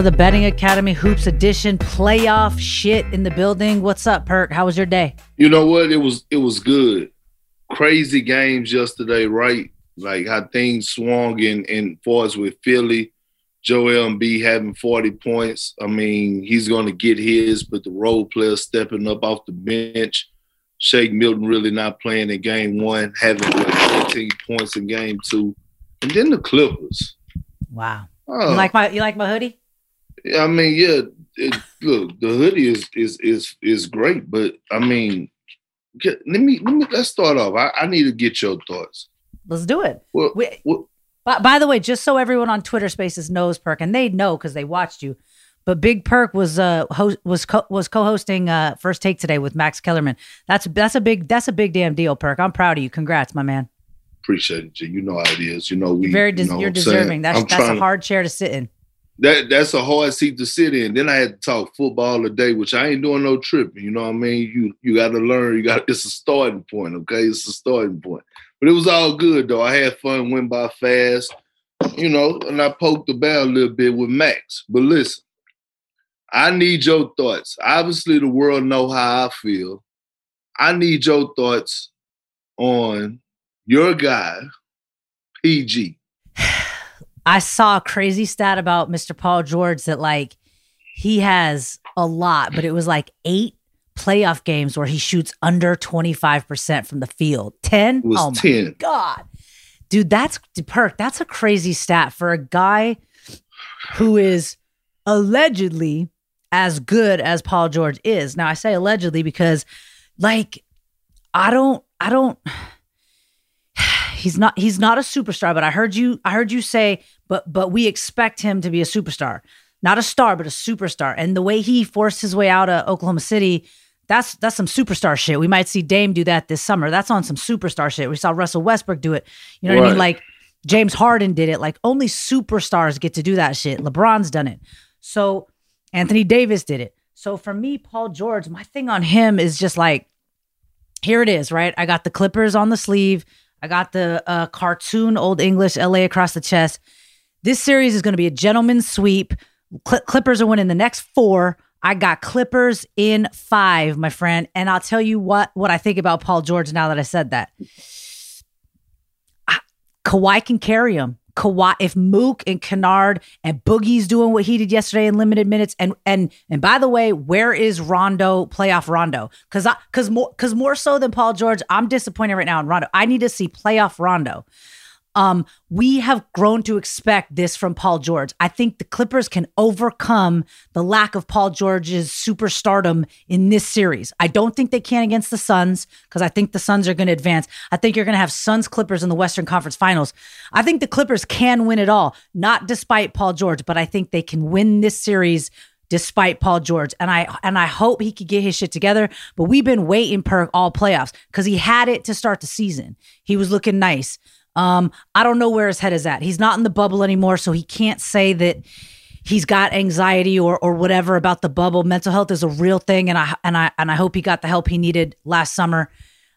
For the Betting Academy Hoops Edition playoff shit in the building. What's up, Perk? How was your day? You know what? It was good. Crazy games yesterday, right? Like how things swung in far as with Philly. Joel Embiid having 40 points. I mean, he's going to get his, but the role players stepping up off the bench. Shake Milton really not playing in game one, having like 13 points in game two. And then the Clippers. Wow. You like my hoodie? I mean, yeah. Look, the hoodie is great, but I mean, let's start off. I need to get your thoughts. Let's do it. Well, by the way, just so everyone on Twitter Spaces knows, Perk, and they know because they watched you, but Big Perk was co-hosting First Take today with Max Kellerman. That's a big damn deal, Perk. I'm proud of you. Congrats, my man. Appreciate it, G. You know how it is. You know you're deserving. That's a hard chair to sit in. That's a hard seat to sit in. Then I had to talk football today, which I ain't doing no tripping. You know what I mean? You got to learn. It's a starting point, okay? It's a starting point. But it was all good though. I had fun. Went by fast, you know. And I poked the bear a little bit with Max. But listen, I need your thoughts. Obviously, the world know how I feel. I need your thoughts on your guy, PG. I saw a crazy stat about Mr. Paul George that like he has a lot, but it was like 8 playoff games where he shoots under 25% from the field. 10? Oh my 10. God. Dude, that's a crazy stat for a guy who is allegedly as good as Paul George is. Now I say allegedly because like he's not a superstar, but I heard you say, but we expect him to be a superstar, not a star, but a superstar. And the way he forced his way out of Oklahoma City, that's some superstar shit. We might see Dame do that this summer. That's on some superstar shit. We saw Russell Westbrook do it. You know what I mean? Like James Harden did it. Like only superstars get to do that shit. LeBron's done it. So Anthony Davis did it. So for me, Paul George, my thing on him is just like, here it is, right? I got the Clippers on the sleeve. I got the cartoon Old English LA across the chest. This series is going to be a gentleman's sweep. Clippers are winning the next 4. I got Clippers in 5, my friend. And I'll tell you what I think about Paul George now that I said that. Kawhi can carry him. Kawhi, if Mook and Kennard and Boogie's doing what he did yesterday in limited minutes, and by the way, where is Rondo, playoff Rondo? Because more so than Paul George, I'm disappointed right now in Rondo. I need to see playoff Rondo. We have grown to expect this from Paul George. I think the Clippers can overcome the lack of Paul George's superstardom in this series. I don't think they can against the Suns because I think the Suns are going to advance. I think you're going to have Suns-Clippers in the Western Conference Finals. I think the Clippers can win it all, not despite Paul George, but I think they can win this series despite Paul George. And I hope he could get his shit together, but we've been waiting Perk all playoffs because he had it to start the season. He was looking nice. I don't know where his head is at. He's not in the bubble anymore, so he can't say that he's got anxiety or whatever about the bubble. Mental health is a real thing, and I hope he got the help he needed last summer.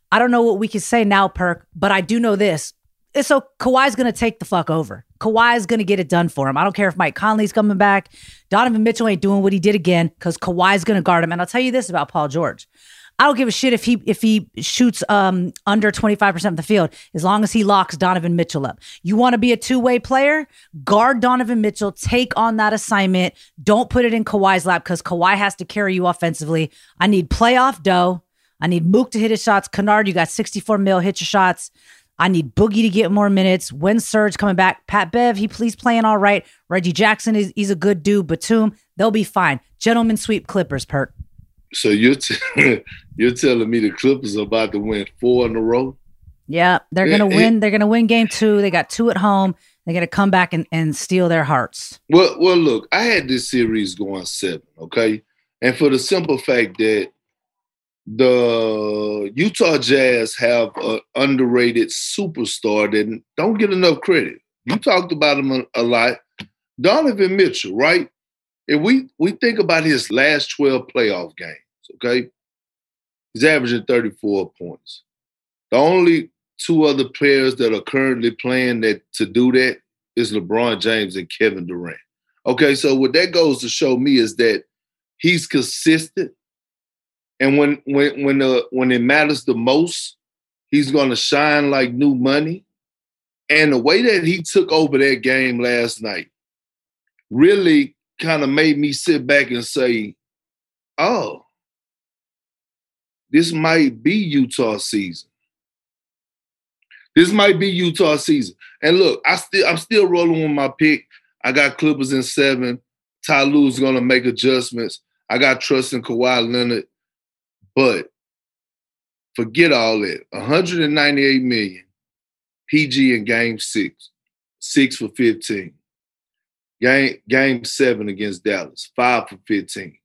I don't know what we can say now, Perk, but I do know this. So Kawhi's going to take the fuck over. Kawhi's going to get it done for him. I don't care if Mike Conley's coming back. Donovan Mitchell ain't doing what he did again because Kawhi's going to guard him. And I'll tell you this about Paul George. I don't give a shit if he shoots under 25% of the field, as long as he locks Donovan Mitchell up. You want to be a two-way player? Guard Donovan Mitchell. Take on that assignment. Don't put it in Kawhi's lap because Kawhi has to carry you offensively. I need playoff dough. I need Mook to hit his shots. Kennard, you got $64 million. Hit your shots. I need Boogie to get more minutes. When Surge coming back. Pat Bev, he's playing all right. Reggie Jackson, he's a good dude. Batum, they'll be fine. Gentlemen sweep Clippers, Perk. So you're telling me the Clippers are about to win 4 in a row? Yeah, they're going to win. They're going to win game 2. They got 2 at home. They're going to come back and steal their hearts. Well, look, I had this series going 7, okay? And for the simple fact that the Utah Jazz have an underrated superstar that don't get enough credit. You talked about him a lot. Donovan Mitchell, right? If we think about his last 12 playoff games, okay, he's averaging 34 points. The only 2 other players that are currently playing that to do that is LeBron James and Kevin Durant. Okay, so what that goes to show me is that he's consistent, and when it matters the most, he's going to shine like new money. And the way that he took over that game last night really kind of made me sit back and say, oh, this might be Utah season. This might be Utah season. And look, I'm still rolling with my pick. I got Clippers in 7. Ty Lue's going to make adjustments. I got trust in Kawhi Leonard. But forget all that. $198 million. PG in game 6. 6 for 15. Game 7 against Dallas. 5 for 15.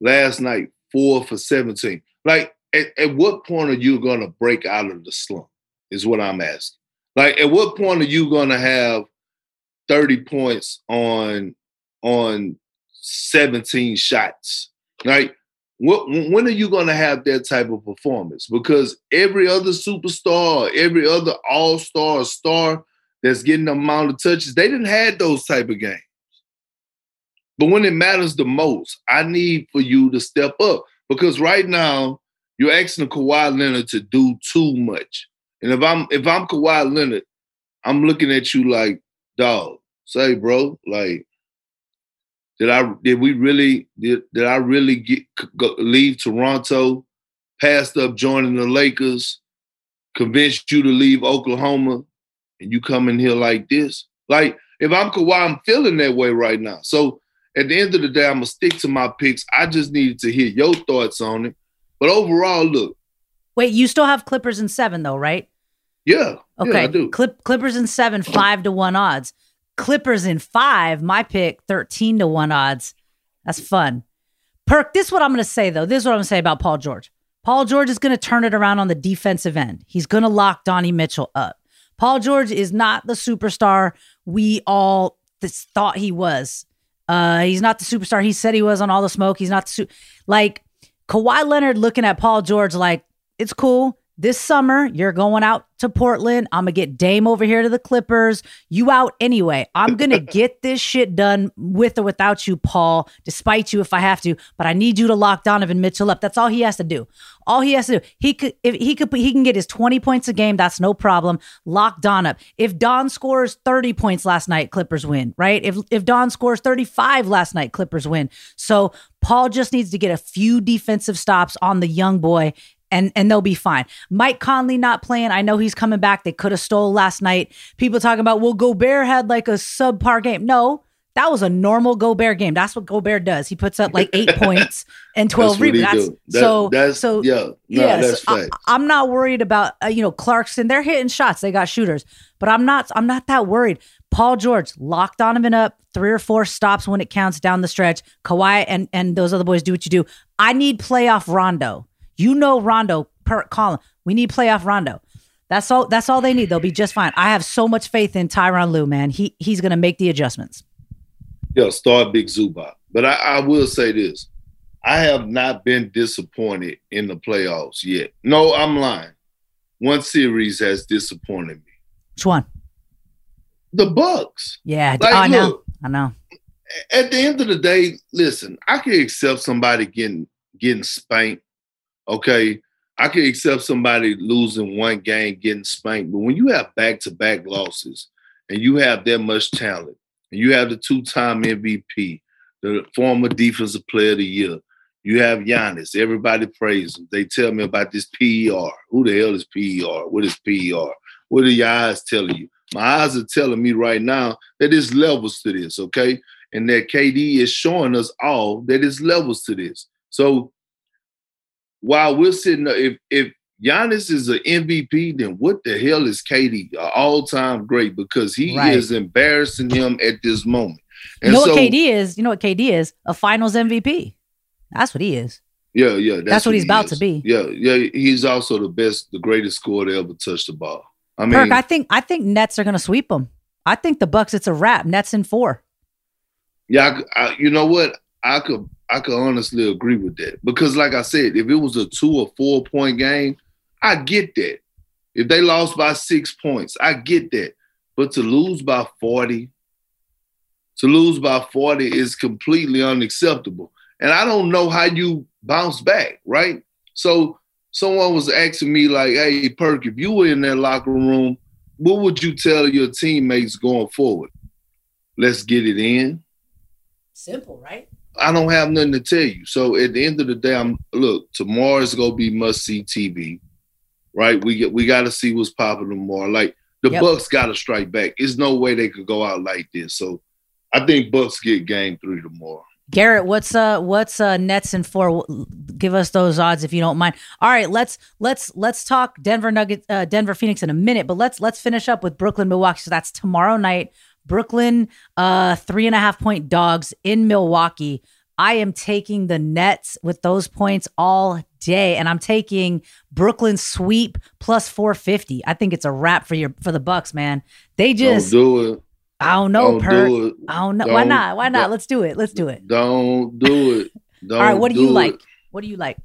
Last night, 4 for 17. Like, at what point are you going to break out of the slump is what I'm asking. Like, at what point are you going to have 30 points on 17 shots? Like, when are you going to have that type of performance? Because every other superstar, every other all-star star that's getting the amount of touches, they didn't have those type of games. But when it matters the most, I need for you to step up. Because right now, you're asking Kawhi Leonard to do too much. And if I'm Kawhi Leonard, I'm looking at you like, dog, say, bro, like, did I really leave Toronto, passed up joining the Lakers, convinced you to leave Oklahoma, and you come in here like this? Like, if I'm Kawhi, I'm feeling that way right now. So at the end of the day, I'm going to stick to my picks. I just needed to hear your thoughts on it. But overall, look. Wait, you still have Clippers in 7, though, right? Yeah. Okay. Yeah, I do. Clippers in 7, 5-1 odds. Clippers in 5, my pick, 13-1 odds. That's fun. Perk, this is what I'm going to say, though. This is what I'm going to say about Paul George. Paul George is going to turn it around on the defensive end. He's going to lock Donnie Mitchell up. Paul George is not the superstar we all thought he was. He's not the superstar he said he was on All the Smoke. He's not the like Kawhi Leonard looking at Paul George like, it's cool. This summer, you're going out to Portland. I'm going to get Dame over here to the Clippers. You out anyway. I'm going to get this shit done with or without you, Paul, despite you if I have to. But I need you to lock Donovan Mitchell up. That's all he has to do. All he has to do. He can get his 20 points a game. That's no problem. Lock Don up. If Don scores 30 points last night, Clippers win, right? If Don scores 35 last night, Clippers win. So Paul just needs to get a few defensive stops on the young boy. And they'll be fine. Mike Conley not playing. I know he's coming back. They could have stole last night. People talking about, well, Gobert had like a subpar game. No, that was a normal Gobert game. That's what Gobert does. He puts up like 8 points and 12 rebounds. I'm not worried about Clarkson. They're hitting shots. They got shooters, but I'm not that worried. Paul George locked Donovan up, 3 or 4 stops when it counts down the stretch. Kawhi and those other boys do what you do. I need playoff Rondo. Rondo, Perk, Colin. We need playoff Rondo. That's all they need. They'll be just fine. I have so much faith in Tyronn Lue, man. He's going to make the adjustments. Yeah, start big Zubac. But I will say this. I have not been disappointed in the playoffs yet. No, I'm lying. One series has disappointed me. Which one? The Bucks. Yeah, like, I know. At the end of the day, listen, I can accept somebody getting spanked. Okay, I can accept somebody losing one game, getting spanked. But when you have back-to-back losses and you have that much talent and you have the 2-time MVP, the former defensive player of the year, you have Giannis. Everybody praise him. They tell me about this PER. Who the hell is PER? What is PER? What are your eyes telling you? My eyes are telling me right now that there's levels to this, okay? And that KD is showing us all that there's levels to this. So, while we're sitting there, if Giannis is an MVP, then what the hell is KD, an all-time great? Because he is embarrassing him at this moment. And you know what KD is? A finals MVP. That's what he is. Yeah, yeah. That's what he's about to be. Yeah, yeah. He's also the greatest scorer to ever touch the ball. I mean, Kirk, I think Nets are going to sweep him. I think the Bucks, it's a wrap. Nets in 4. Yeah, you know what? I could honestly agree with that. Because like I said, if it was a 2 or 4 point game, I get that. If they lost by 6 points, I get that. But to lose by 40, to lose by 40 is completely unacceptable. And I don't know how you bounce back, right? So someone was asking me like, hey, Perk, if you were in that locker room, what would you tell your teammates going forward? Let's get it in. Simple, right? I don't have nothing to tell you. So at the end of the day, look, tomorrow is going to be must-see TV, right? We got to see what's popping tomorrow. Like, the Bucks got to strike back. There's no way they could go out like this. So I think Bucks get game 3 tomorrow. Garrett, what's Nets in 4? Give us those odds if you don't mind. All right, let's talk Denver Phoenix in a minute, but let's finish up with Brooklyn Milwaukee. So that's tomorrow night. Brooklyn 3.5-point dogs in Milwaukee. I am taking the Nets with those points all day, and I'm taking Brooklyn sweep plus 450. I think it's a wrap for the Bucks, man. They just don't do it. I don't know, Perk. I don't know. Don't, Why not? Let's do it. Don't do it. Don't. All right. What do you like?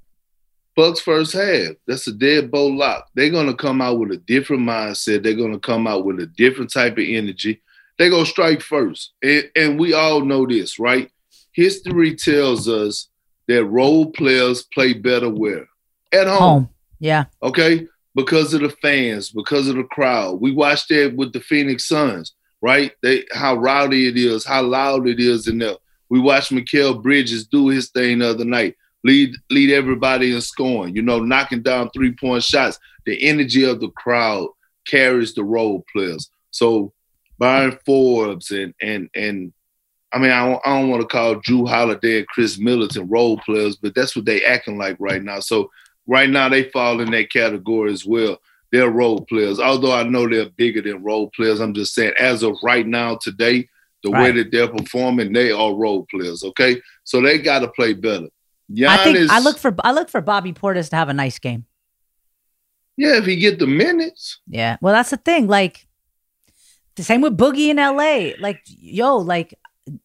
Bucks first half. That's a deadbolt lock. They're gonna come out with a different mindset. They're gonna come out with a different type of energy. They're gonna strike first, and we all know this, right? History tells us that role players play better where? At home. Yeah. Okay. Because of the fans, because of the crowd. We watched that with the Phoenix Suns. Right? How rowdy it is, how loud it is in there. We watched Mikael Bridges do his thing the other night, lead everybody in scoring, knocking down three-point shots. The energy of the crowd carries the role players. So Byron Forbes and I mean, I don't want to call Drew Holiday and Chris Middleton role players, but that's what they acting like right now. So right now they fall in that category as well. They're role players. Although I know they're bigger than role players, I'm just saying as of right now today, the way that they're performing, they are role players, okay? So they got to play better. Giannis, I look for Bobby Portis to have a nice game. Yeah, if he get the minutes. Yeah, well, that's the thing. Like, the same with Boogie in L.A. Like,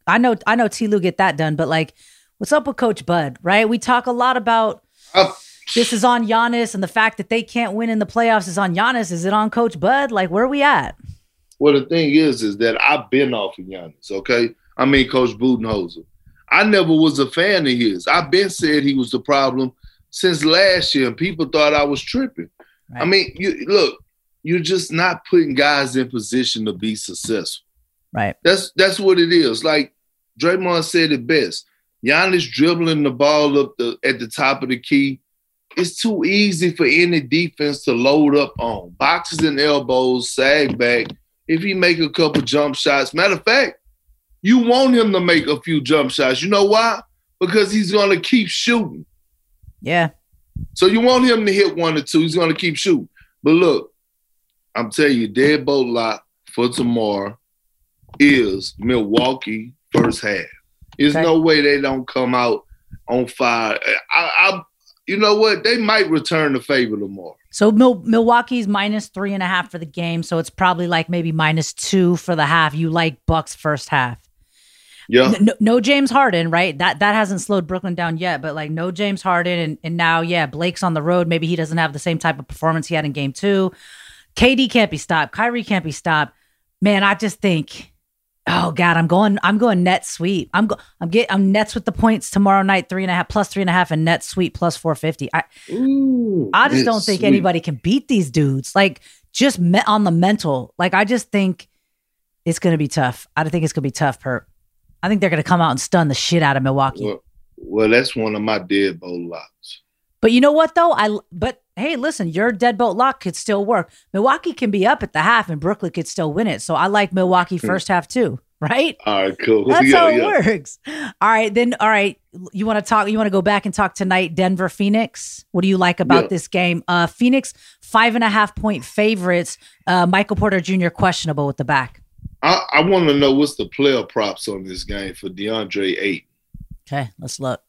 I know T. Lue get that done, but, like, what's up with Coach Bud, right? We talk a lot about... this is on Giannis, and the fact that they can't win in the playoffs is on Giannis. Is it on Coach Bud? Like, where are we at? Well, the thing is that I've been off of Giannis, okay? I mean, Coach Budenholzer. I never was a fan of his. I've been said he was the problem since last year, and people thought I was tripping. Right. I mean, you're just not putting guys in position to be successful. Right. That's what it is. Like Draymond said it best. Giannis dribbling the ball up at the top of the key. It's too easy for any defense to load up on. Boxes and elbows, sag back. If he make a couple jump shots, matter of fact, you want him to make a few jump shots. You know why? Because he's going to keep shooting. Yeah. So you want him to hit one or two. He's going to keep shooting. But look, I'm telling you, deadbolt lock for tomorrow is Milwaukee first half. There's no way they don't come out on fire. You know what? They might return the favor tomorrow. So Milwaukee's minus 3.5 for the game. So it's probably like maybe minus 2 for the half. You like Bucks first half. Yeah. No James Harden, right? That hasn't slowed Brooklyn down yet, but like no James Harden. And now, yeah, Blake's on the road. Maybe he doesn't have the same type of performance he had in game 2. KD can't be stopped. Kyrie can't be stopped. Man, I just think, oh God, I'm going net sweep. I'm Nets with the points tomorrow night, 3.5 plus 3.5 and net sweep plus 450. I just don't think anybody can beat these dudes. Like just on the mental. Like I just think it's gonna be tough. I don't think it's gonna be tough, Perp. I think they're gonna come out and stun the shit out of Milwaukee. Well, that's one of my deadbolt locks. But you know what though? Hey, listen, your deadbolt lock could still work. Milwaukee can be up at the half and Brooklyn could still win it. So I like Milwaukee first half too, right? All right, cool. That's how it works. All right, then. All right. You want to go back and talk tonight, Denver, Phoenix. What do you like about this game? Phoenix, 5.5-point favorites. Michael Porter Jr. questionable with the back. I want to know what's the player props on this game for DeAndre Ayton. Okay, let's look.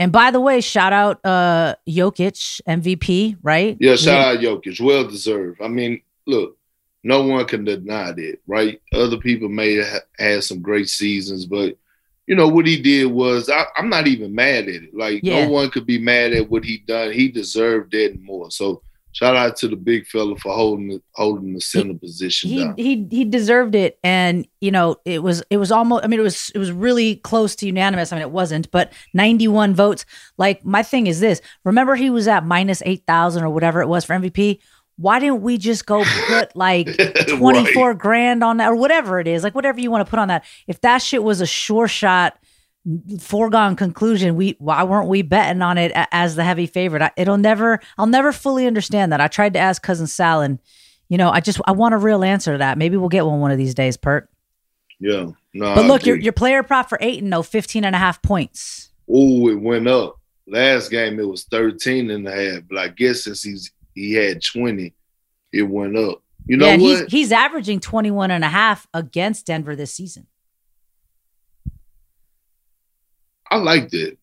And by the way, shout out Jokic, MVP, right? Yeah, shout out Jokic. Well deserved. I mean, look, no one can deny that, right? Other people may have had some great seasons, but, what he did was, I'm not even mad at it. Like, no one could be mad at what he done. He deserved it and more. So Shout out to the big fella for holding the center position down. He deserved it, and you know it was almost. I mean, it was really close to unanimous. I mean, it wasn't, but 91 votes. Like my thing is this: remember, he was at -8,000 or whatever it was for MVP. Why didn't we just go put like 24 right. grand on that or whatever it is? Like whatever you want to put on that. If that shit was a sure shot, foregone conclusion, why weren't we betting on it as the heavy favorite? I'll never fully understand that. I tried to ask Cousin Sal, and I want a real answer to that. Maybe we'll get one of these days, Pert. Yeah, no. But look, your player prop for Ayton, 15.5 points. Oh, it went up. Last game it was 13.5, but I guess since he had 20, it went up. You know what? He's averaging 21.5 against Denver this season. I liked it.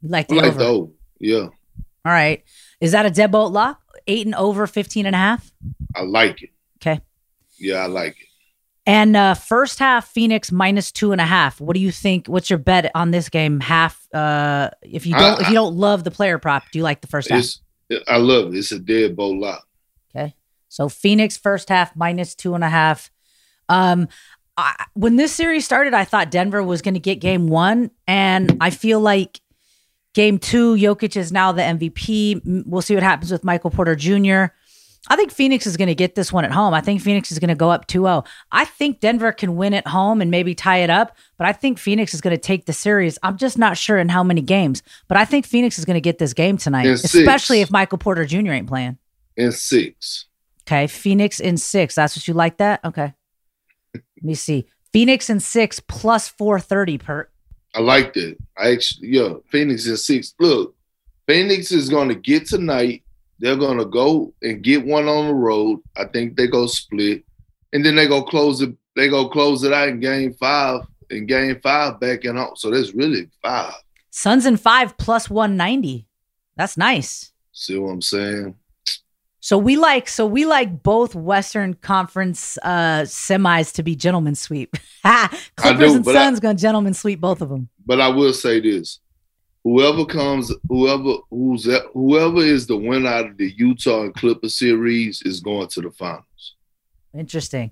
You liked it over? The over. Yeah. All right. Is that a deadbolt lock? Ayton over 15.5? I like it. Okay. Yeah, I like it. And first half, Phoenix -2.5. What do you think? What's your bet on this game? Half. If you don't love the player prop, do you like the first half? I love it. It's a deadbolt lock. Okay. So Phoenix first half -2.5. When this series started, I thought Denver was going to get game one, and I feel like game two, Jokic is now the MVP. We'll see what happens with Michael Porter Jr. I think Phoenix is going to get this one at home. I think Phoenix is going to go up 2-0. I think Denver can win at home and maybe tie it up, but I think Phoenix is going to take the series. I'm just not sure in how many games, but I think Phoenix is going to get this game tonight, especially if Michael Porter Jr. ain't playing. In 6. Okay, Phoenix in 6. That's what you like that? Okay. Let me see. Phoenix in 6 plus 430, Pert. I liked it. Phoenix in 6. Look, Phoenix is going to get tonight. They're going to go and get one on the road. I think they go split. And then they go close it. They go close it out in game 5 and game 5 back and home. So that's really 5. Suns in 5 plus 190. That's nice. See what I'm saying? So we like both Western Conference semis to be gentlemen sweep. Clippers and Suns gonna gentlemen sweep both of them. But I will say this: whoever is the winner out of the Utah and Clippers series is going to the finals. Interesting,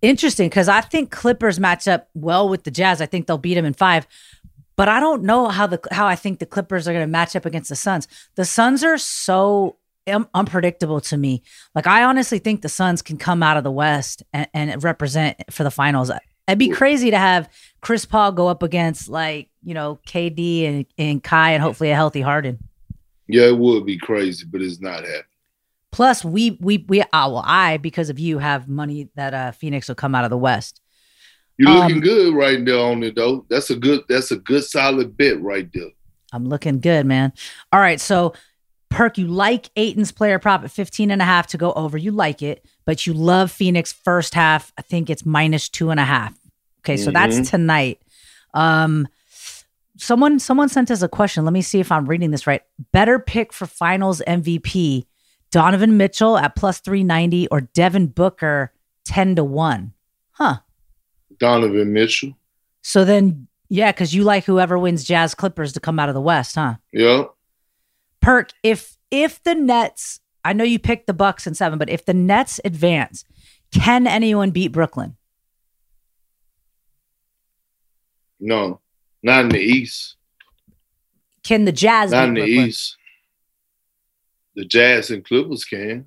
because I think Clippers match up well with the Jazz. I think they'll beat them in 5. But I don't know how I think the Clippers are going to match up against the Suns. The Suns are so unpredictable to me. Like, I honestly think the Suns can come out of the West and represent for the finals. It'd be crazy to have Chris Paul go up against KD and Kai and hopefully a healthy Harden. Yeah, it would be crazy, but it's not happening. Plus, I because of you have money that Phoenix will come out of the West. You're looking good right there on it though. That's a good solid bet right there. I'm looking good, man. All right, so Perk, you like Ayton's player prop at 15.5 to go over. You like it, but you love Phoenix first half. I think it's -2.5. Okay, so that's tonight. Someone sent us a question. Let me see if I'm reading this right. Better pick for finals MVP, Donovan Mitchell at +390 or Devin Booker 10-1. Huh. Donovan Mitchell. So then, yeah, because you like whoever wins Jazz Clippers to come out of the West, huh? Yeah. Perk, if the Nets, I know you picked the Bucks in 7, but if the Nets advance, can anyone beat Brooklyn? No, not in the East. Can the Jazz beat Brooklyn? Not in the East. The Jazz and Clippers can.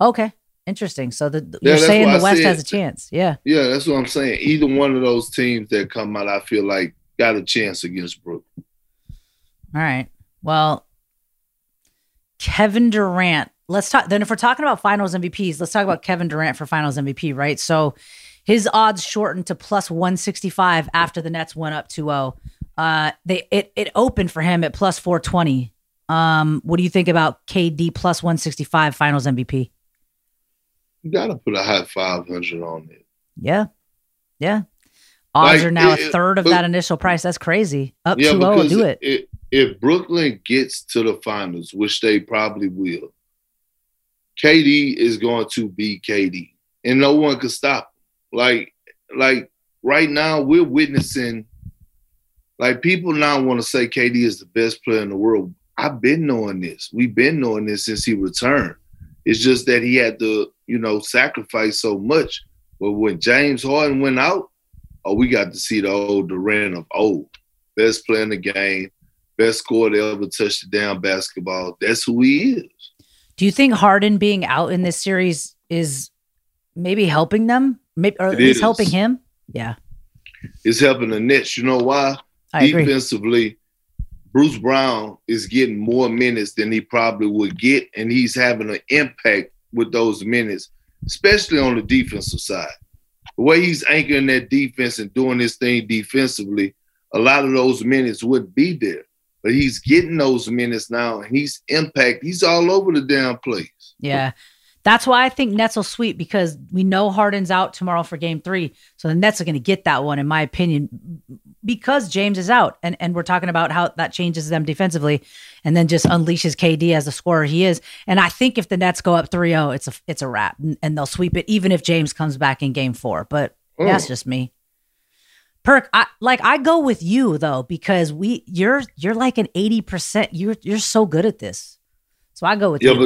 Okay, interesting. So you're saying the West has a chance. Yeah. Yeah, that's what I'm saying. Either one of those teams that come out, I feel like, got a chance against Brooklyn. All right. Well, Kevin Durant. Let's talk then. If we're talking about finals MVPs, let's talk about Kevin Durant for finals MVP, right? So his odds shortened to +165 after the Nets went up 2-0. It opened for him at +420. What do you think about KD +165 finals MVP? You gotta put a high 500 on it. Yeah. Odds are now a third of that initial price. That's crazy. Up 2-0 and do it. If Brooklyn gets to the finals, which they probably will, KD is going to be KD, and no one can stop him. Like right now, we're witnessing, people now want to say KD is the best player in the world. I've been knowing this. We've been knowing this since he returned. It's just that he had to, you know, sacrifice so much. But when James Harden went out, oh, we got to see the old Durant of old. Best player in the game, best scorer to ever touch the damn basketball. That's who he is. Do you think Harden being out in this series is maybe helping them? Maybe, or at least helping him? Yeah. It's helping the Nets. You know why? I agree. Defensively, Bruce Brown is getting more minutes than he probably would get, and he's having an impact with those minutes, especially on the defensive side. The way he's anchoring that defense and doing his thing defensively, a lot of those minutes would be there. But he's getting those minutes now, and he's impact. He's all over the damn place. Yeah. That's why I think Nets will sweep, because we know Harden's out tomorrow for Game 3. So the Nets are going to get that one, in my opinion, because James is out. And we're talking about how that changes them defensively and then just unleashes KD as the scorer he is. And I think if the Nets go up 3-0, it's a wrap, and they'll sweep it, even if James comes back in Game 4. But that's just me. Perk, I go with you, though, because you're like an 80%. You're so good at this. So I go with you.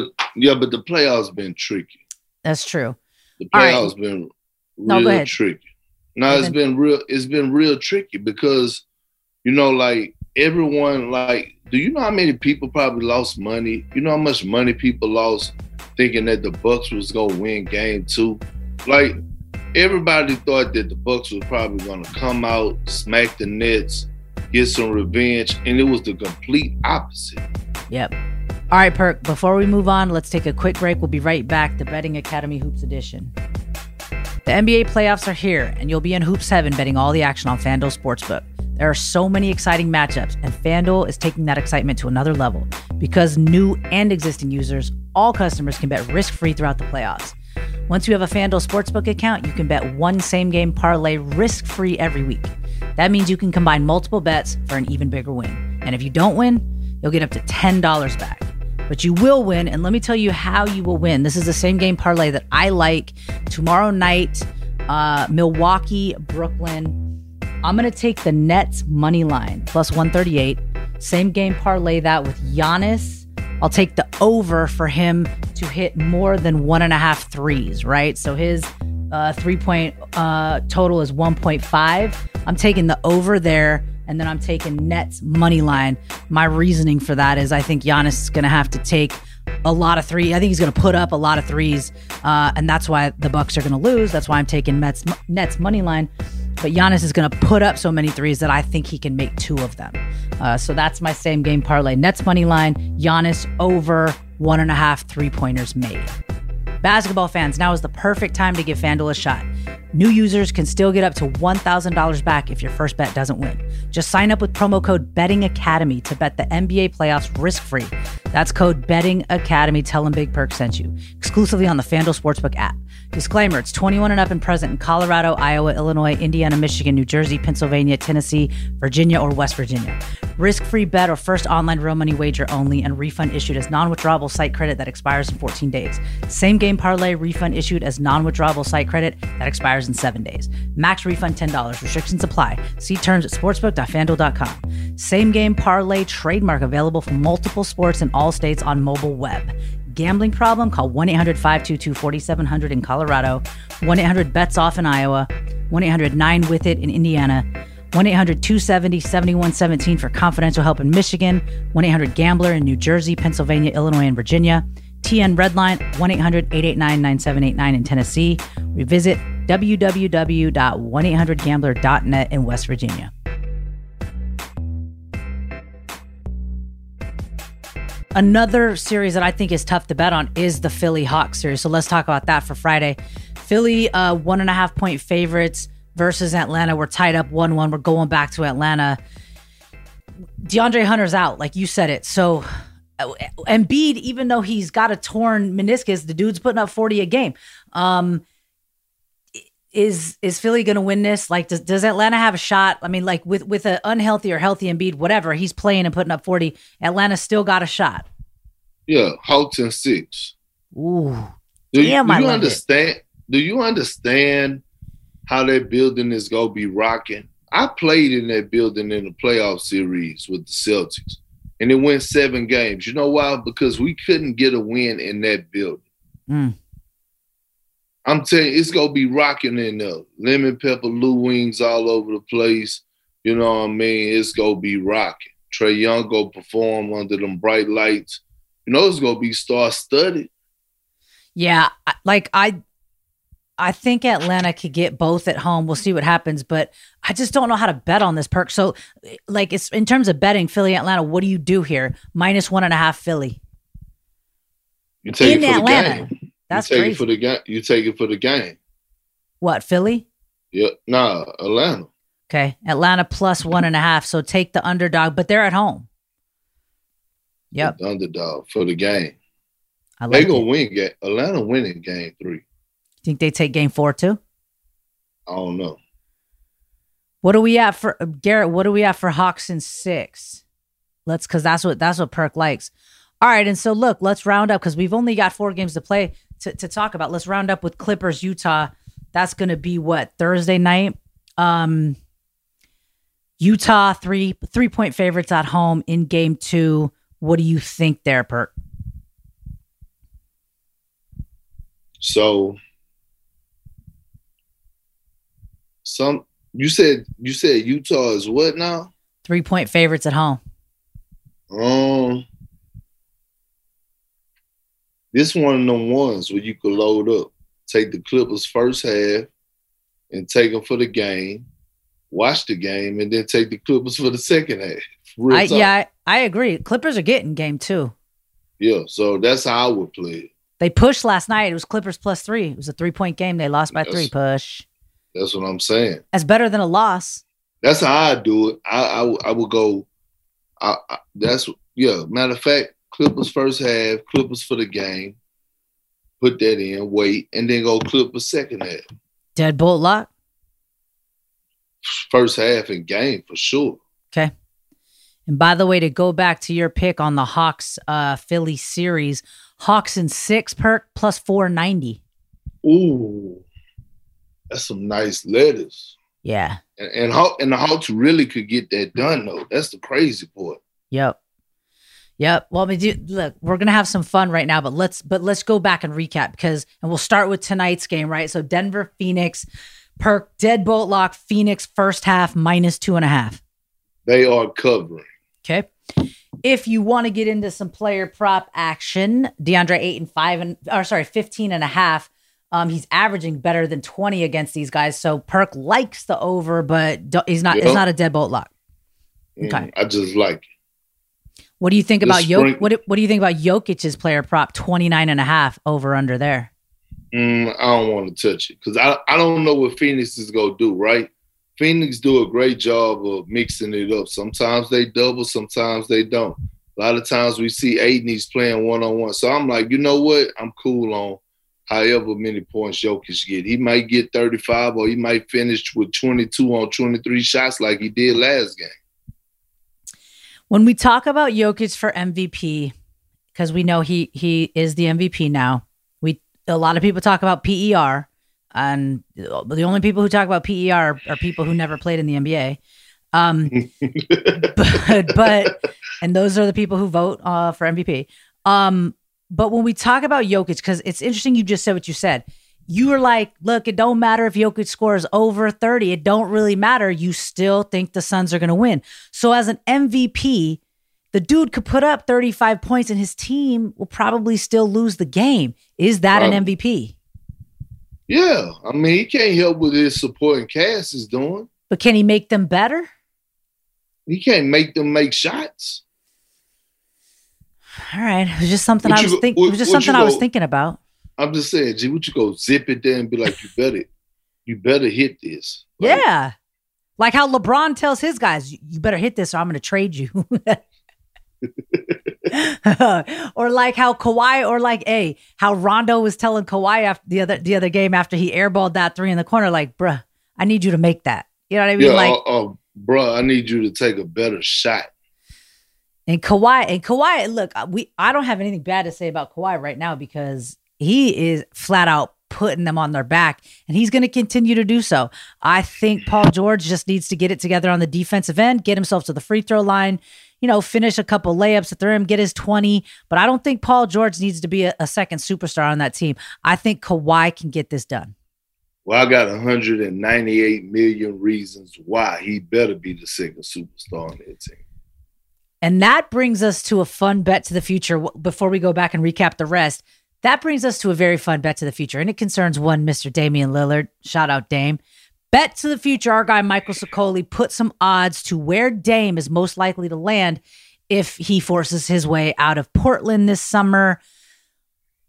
But the playoffs been tricky. That's true. The playoffs been real tricky. No, it's been real tricky because, you know, like everyone, like, do you know how many people probably lost money? You know how much money people lost thinking that the Bucks was gonna win Game 2? Like, everybody thought that the Bucks was probably gonna come out, smack the Nets, get some revenge, and it was the complete opposite. Yep. All right, Perk, before we move on, let's take a quick break. We'll be right back, the Betting Academy Hoops Edition. The NBA playoffs are here, and you'll be in Hoops Heaven betting all the action on FanDuel Sportsbook. There are so many exciting matchups, and FanDuel is taking that excitement to another level because new and existing users, all customers, can bet risk-free throughout the playoffs. Once you have a FanDuel Sportsbook account, you can bet one same-game parlay risk-free every week. That means you can combine multiple bets for an even bigger win. And if you don't win, you'll get up to $10 back. But you will win, and let me tell you how you will win. This is the same game parlay that I like. Tomorrow night, Milwaukee, Brooklyn. I'm going to take the Nets money line, plus 138. Same game parlay that with Giannis. I'll take the over for him to hit more than 1.5 threes, right? So his three-point total is 1.5. I'm taking the over there. And then I'm taking Nets money line. My reasoning for that is I think Giannis is going to have to take a lot of threes. I think he's going to put up a lot of threes. And that's why the Bucks are going to lose. That's why I'm taking Nets money line. But Giannis is going to put up so many threes that I think he can make 2 of them. So that's my same game parlay. Nets money line, Giannis over 1.5 three-pointers made. Basketball fans, now is the perfect time to give FanDuel a shot. New users can still get up to $1,000 back if your first bet doesn't win. Just sign up with promo code BettingAcademy to bet the NBA playoffs risk-free. That's code BettingAcademy. Tell them Big Perk sent you. Exclusively on the FanDuel Sportsbook app. Disclaimer, it's 21 and up and present in Colorado, Iowa, Illinois, Indiana, Michigan, New Jersey, Pennsylvania, Tennessee, Virginia, or West Virginia. Risk-free bet or first online real money wager only, and refund issued as non-withdrawable site credit that expires in 14 days. Same game parlay refund issued as non-withdrawable site credit that expires in 7 days. Max refund $10. Restrictions apply. See terms at sportsbook.fanduel.com. Same game parlay trademark available for multiple sports in all states on mobile web. Gambling problem? Call 1-800-522-4700 in Colorado, 1-800-BETS-OFF in Iowa, 1-800-9-WITH-IT in Indiana, 1-800-270-7117 for confidential help in Michigan, 1-800-GAMBLER in New Jersey, Pennsylvania, Illinois, and Virginia, TN Redline, 1-800-889-9789 in Tennessee. Revisit www.1800gambler.net in West Virginia. Another series that I think is tough to bet on is the Philly Hawks series. So let's talk about that for Friday. Philly, 1.5-point favorites versus Atlanta. We're tied up 1-1. We're going back to Atlanta. DeAndre Hunter's out, like you said it. So Embiid, even though he's got a torn meniscus, the dude's putting up 40 a game. Is Philly going to win this? Like, does Atlanta have a shot? I mean, like with an unhealthy or healthy Embiid, whatever, he's playing and putting up 40. Atlanta still got a shot. Yeah, Hawks in 6. Ooh. Do you understand how that building is going to be rocking? I played in that building in the playoff series with the Celtics. and it went 7 games. You know why? Because we couldn't get a win in that building. Mm. I'm telling you, it's going to be rocking in there. Lemon pepper, Lou wings all over the place. You know what I mean? It's going to be rocking. Trae Young go perform under them bright lights. You know it's going to be star-studded. Yeah, like I think Atlanta could get both at home. We'll see what happens, but I just don't know how to bet on this perk. So, like, it's in terms of betting Philly, Atlanta, what do you do here? -1.5 Philly. You take in it for Atlanta. The game. That's crazy. You take it for the game. What, Philly? Yeah, nah, Atlanta. Okay, Atlanta +1.5. So take the underdog, but they're at home. Yep, the underdog for the game. They gonna win. Atlanta winning game 3. Think they take game 4 too? I don't know. What are we at for Garrett? What are we at for Hawks in 6? Let's, because that's what Perk likes. All right, and so look, let's round up because we've only got 4 games to play to talk about. Let's round up with Clippers, Utah. That's gonna be what, Thursday night. Utah 3-point favorites at home in game 2. What do you think there, Perk? So, you said Utah is what now? 3-point favorites at home. This one of them ones where you could load up, take the Clippers first half, and take them for the game. Watch the game, and then take the Clippers for the second half. I agree. Clippers are getting game 2. Yeah, so that's how I would play it. They pushed last night. It was Clippers +3. It was a 3-point game. They lost by 3. Push. That's what I'm saying. That's better than a loss. That's how I do it. I would go. Matter of fact, Clippers first half, Clippers for the game. Put that in, wait, and then go Clippers second half. Deadbolt lock. First half and game for sure. Okay. And by the way, to go back to your pick on the Hawks Philly series. Hawks in 6, Perk, +490. Ooh, that's some nice letters. Yeah. And the Hawks really could get that done, though. That's the crazy part. Yep. Well, we're going to have some fun right now, but let's go back and recap and we'll start with tonight's game, right? So Denver, Phoenix, Perk, deadbolt lock, Phoenix first half, -2.5. They are covering. Okay. If you want to get into some player prop action, DeAndre Ayton 15.5. He's averaging better than 20 against these guys. So Perk likes the over, but he's not. Yep. It's not a deadbolt lock. Okay, I just like it. What do you think about Jokic? What do you think about Jokic's player prop 29.5 over under there? I don't want to touch it because I don't know what Phoenix is gonna do. Right. Phoenix do a great job of mixing it up. Sometimes they double, sometimes they don't. A lot of times we see Aiden, he's playing one-on-one. So I'm like, you know what? I'm cool on however many points Jokic get. He might get 35 or he might finish with 22 on 23 shots like he did last game. When we talk about Jokic for MVP, because we know he is the MVP now, a lot of people talk about PER. And the only people who talk about PER are people who never played in the NBA. And those are the people who vote for MVP. But when we talk about Jokic, because it's interesting you just said what you said. You were like, look, it don't matter if Jokic scores over 30. It don't really matter. You still think the Suns are going to win. So as an MVP, the dude could put up 35 points and his team will probably still lose the game. Is that an MVP? Yeah, I mean, he can't help what his supporting cast is doing. But can he make them better? He can't make them make shots. All right, it was just something I was thinking about. I'm just saying, G, would you go zip it there and be like, you better hit this. Like, yeah, like how LeBron tells his guys, you better hit this or I'm going to trade you. Or like how Kawhi, or like how Rondo was telling Kawhi after the other game after he airballed that 3 in the corner, like, bruh, I need you to make that. You know what I mean? Yeah, like, bruh, I need you to take a better shot. And Kawhi, look, I don't have anything bad to say about Kawhi right now because he is flat out putting them on their back, and he's going to continue to do so. I think Paul George just needs to get it together on the defensive end, get himself to the free throw line. you know, finish a couple layups at the rim, get his 20. But I don't think Paul George needs to be a second superstar on that team. I think Kawhi can get this done. Well, I got 198 million reasons why he better be the second superstar on that team. And that brings us to a fun bet to the future. Before we go back and recap the rest, that brings us to a very fun bet to the future. And it concerns one Mr. Damian Lillard. Shout out Dame. Bet to the future, our guy Michael Sicoli put some odds to where Dame is most likely to land if he forces his way out of Portland this summer.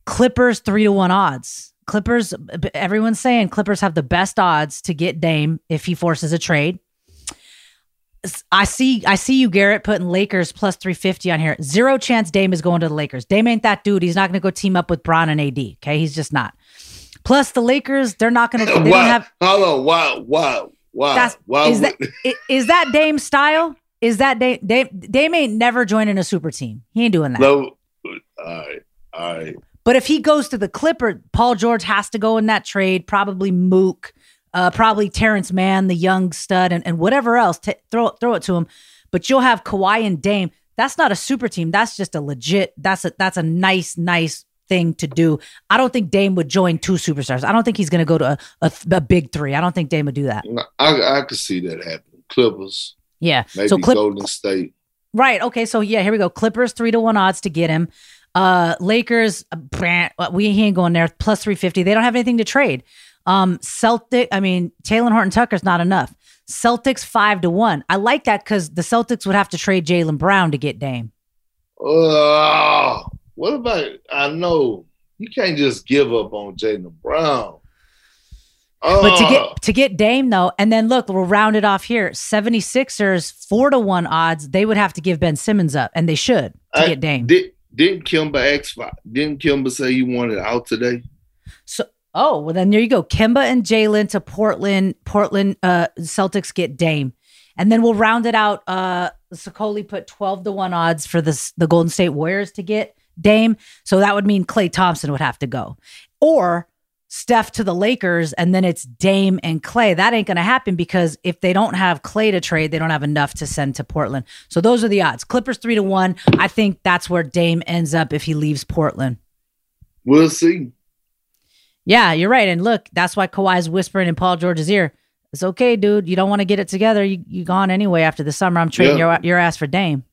Clippers 3-1 odds. Clippers, everyone's saying Clippers have the best odds to get Dame if he forces a trade. I see you, Garrett, putting Lakers plus 350 on here. Zero chance Dame is going to the Lakers. Dame ain't that dude. He's not going to go team up with Bron and AD. Okay, he's just not. Plus, the Lakers, they're not going to. They don't have. Hold on, wow. Is that Dame style? Is that Dame? Dame ain't never joining a super team. He ain't doing that. No, all right. But if he goes to the Clipper, Paul George has to go in that trade. Probably Mook. Probably Terrence Mann, the young stud, and whatever else, throw it to him. But you'll have Kawhi and Dame. That's not a super team. That's just a legit. That's a nice thing to do. I don't think Dame would join two superstars. I don't think he's going to go to a big three. I don't think Dame would do that. I could see that happening. Clippers. Yeah. Maybe so Golden State. Right. Okay. So yeah, here we go. Clippers 3-1 odds to get him. Lakers. He ain't going there. Plus 350. They don't have anything to trade. Talen Horton-Tucker's not enough. Celtics 5-1. I like that because the Celtics would have to trade Jaylen Brown to get Dame. What about, I know, you can't just give up on Jaylen Brown. But to get Dame, though, and then look, we'll round it off here. 76ers, 4-1 odds. They would have to give Ben Simmons up, and they should, to get Dame. Didn't Kimba say he wanted out today? So. Oh, well, then there you go. Kemba and Jaylen to Portland. Portland Celtics get Dame. And then we'll round it out. Sicoli put 12-1 odds for the Golden State Warriors to get Dame. So that would mean Klay Thompson would have to go. Or Steph to the Lakers, and then it's Dame and Klay. That ain't going to happen because if they don't have Klay to trade, they don't have enough to send to Portland. So those are the odds. Clippers 3-1. I think that's where Dame ends up if he leaves Portland. We'll see. Yeah, you're right. And look, that's why Kawhi's whispering in Paul George's ear. It's okay, dude. You don't want to get it together. You gone anyway after the summer. I'm trading your ass for Dame.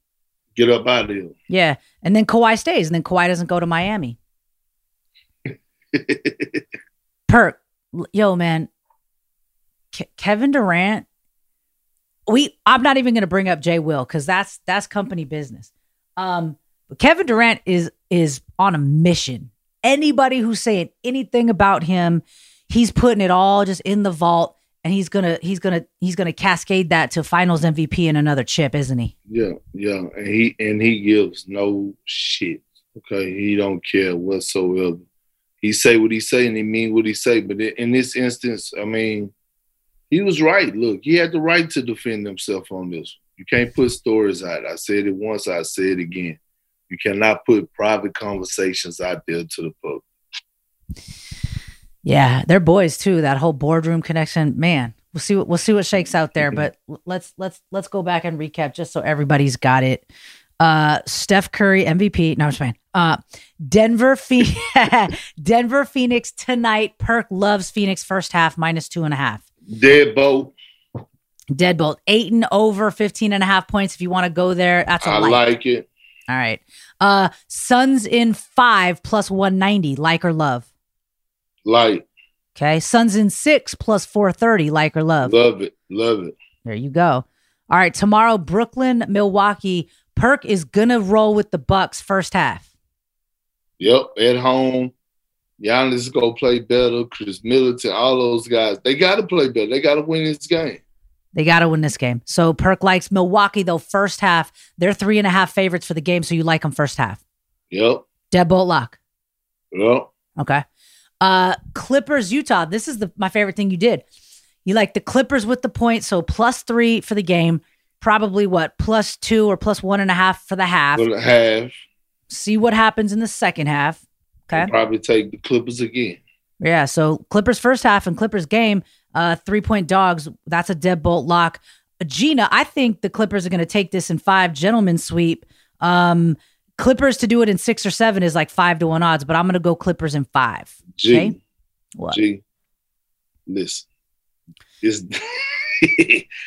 Get up out of here. Yeah. And then Kawhi stays. And then Kawhi doesn't go to Miami. Perk. Yo, man. Kevin Durant. I'm not even going to bring up Jay Will because that's company business. But Kevin Durant is on a mission. Anybody who's saying anything about him, he's putting it all just in the vault, and he's gonna cascade that to Finals MVP and another chip, isn't he? Yeah, and he gives no shit. Okay, he don't care whatsoever. He say what he say, and he mean what he say. But in this instance, I mean, he was right. Look, he had the right to defend himself on this. You can't put stories out. I said it once. I say it again. You cannot put private conversations out there to the public. Yeah, they're boys too. That whole boardroom connection, man. We'll see what shakes out there. But let's go back and recap just so everybody's got it. Steph Curry MVP. No, I'm just playing. Denver Phoenix tonight. Perk loves Phoenix first half -2.5. Deadbolt. Ayton over 15.5 points. If you want to go there, that's a I like it. All right. Suns in 5 plus 190, like or love? Like. Okay. Suns in 6 plus 430, like or love? Love it. There you go. All right. Tomorrow, Brooklyn, Milwaukee. Perk is going to roll with the Bucks first half. Yep. At home. Giannis is going to play better. Chris Middleton, all those guys. They got to play better. They got to win this game. So Perk likes Milwaukee, though, first half. They're 3.5 favorites for the game, so you like them first half. Yep. Deadbolt lock. Yep. Okay. Clippers, Utah. This is my favorite thing you did. You like the Clippers with the point, so plus 3 for the game. Probably what? Plus 2 or plus 1.5 for the half. For the half. See what happens in the second half. Okay. We'll probably take the Clippers again. Yeah, so Clippers first half and Clippers game. 3-point dogs. That's a deadbolt lock. Gina, I think the Clippers are going to take this in five, gentlemen sweep. Clippers to do it in 6 or 7 is like 5 to 1 odds, but I'm going to go Clippers in 5. Okay? G, listen.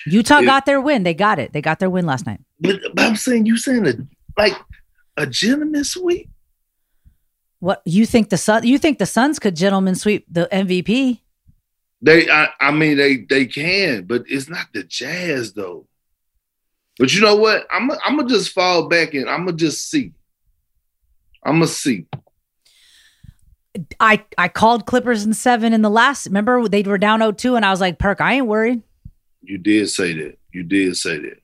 Utah got their win. They got it. They got their win last night. But I'm saying, you saying a gentleman sweep? What you think the Suns could gentleman sweep the MVP? They can, but it's not the Jazz though. But you know what? I'm gonna just fall back and I'm gonna just see. I'm gonna see. I called Clippers in 7 in the last. Remember they were down 0-2, and I was like, Perk, I ain't worried. You did say that.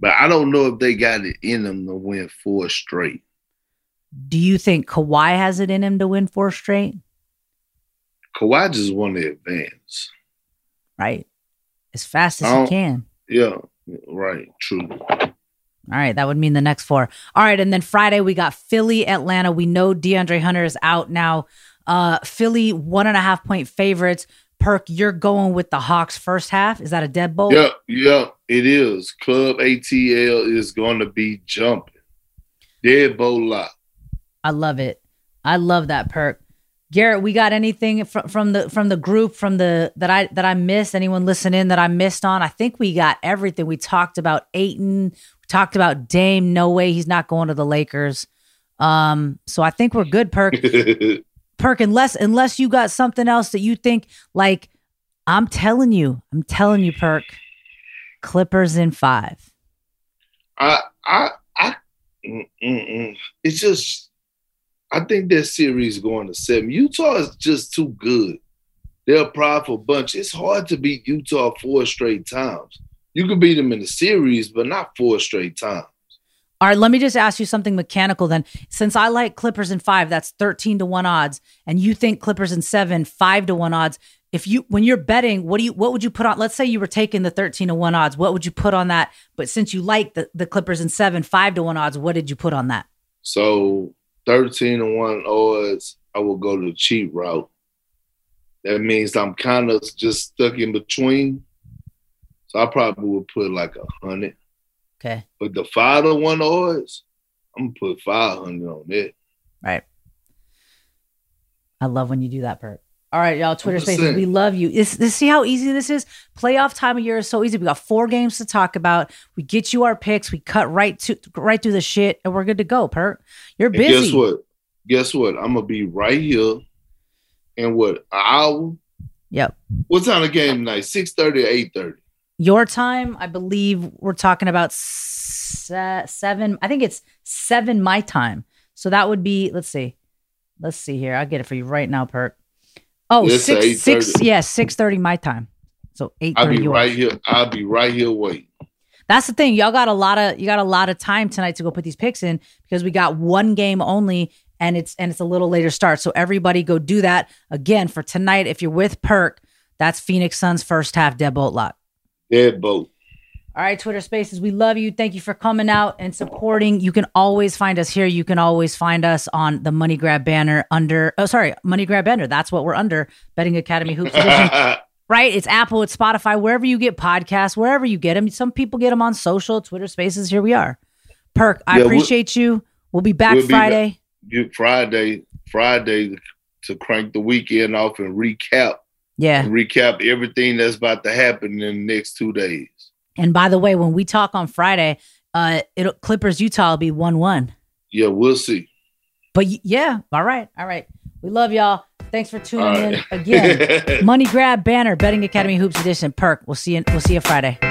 But I don't know if they got it in them to win 4 straight. Do you think Kawhi has it in him to win 4 straight? Kawhi just won the advance. Right. As fast as he can. Yeah. Right. True. All right. That would mean the next 4. All right. And then Friday, we got Philly, Atlanta. We know DeAndre Hunter is out now. Philly, 1.5-point favorites. Perk, you're going with the Hawks first half. Is that a deadbolt? Yeah, it is. Club ATL is going to be jumping. Deadbolt lock. I love it. I love that, Perk. Garrett, we got anything from the group that I missed? Anyone listen in that I missed on? I think we got everything. We talked about Ayton. We talked about Dame. No way he's not going to the Lakers. So I think we're good, Perk. Perk, unless you got something else that you think, like, I'm telling you, Perk, Clippers in 5. It's just, I think that series going to 7. Utah is just too good. They're a prideful bunch. It's hard to beat Utah 4 straight times. You can beat them in the series, but not 4 straight times. All right, let me just ask you something mechanical then. Since I like Clippers in 5, that's 13 to 1 odds, and you think Clippers in 7, 5 to 1 odds. If you, when you're betting, what would you put on? Let's say you were taking the 13 to 1 odds. What would you put on that? But since you like the Clippers in 7, 5 to 1 odds, what did you put on that? So 13 to 1 odds, I will go to the cheap route. That means I'm kind of just stuck in between. So I probably would put like 100. Okay. But the 5 to 1 odds, I'm going to put 500 on it. Right. I love when you do that, Perk. All right, y'all, Twitter 100%. Spaces, we love you. See how easy this is? Playoff time of year is so easy. We got 4 games to talk about. We get you our picks. We cut right through the shit, and we're good to go, Perk. You're busy. And guess what? I'm going to be right here in, what, an hour? Yep. What time of game tonight? 6:30 or 8:30? Your time, I believe we're talking about 7. I think it's 7 my time. So that would be, let's see here. I'll get it for you right now, Perk. Oh, yes, 6:30. Yeah, 6:30 my time. So 8:30. I'll be right here waiting. That's the thing. Y'all got a lot of time tonight to go put these picks in, because we got 1 game only, and it's a little later start. So everybody go do that. Again, for tonight, if you're with Perk, that's Phoenix Suns first half deadbolt lock. Deadbolt. All right, Twitter Spaces, we love you. Thank you for coming out and supporting. You can always find us here. You can always find us on the Money Grab banner Money Grab banner. That's what we're under, Betting Academy Hoops Edition. Right? It's Apple, it's Spotify, wherever you get podcasts, wherever you get them. Some people get them on social, Twitter Spaces. Here we are. Perk, I appreciate you. We'll be back Friday. Friday to crank the weekend off and recap. Yeah. Recap everything that's about to happen in the next 2 days. And by the way, when we talk on Friday, Clippers Utah will be 1-1. Yeah, we'll see. But yeah, all right. We love y'all. Thanks for tuning in again. Money Grab banner, Betting Academy Hoops Edition. Perk. We'll see you Friday.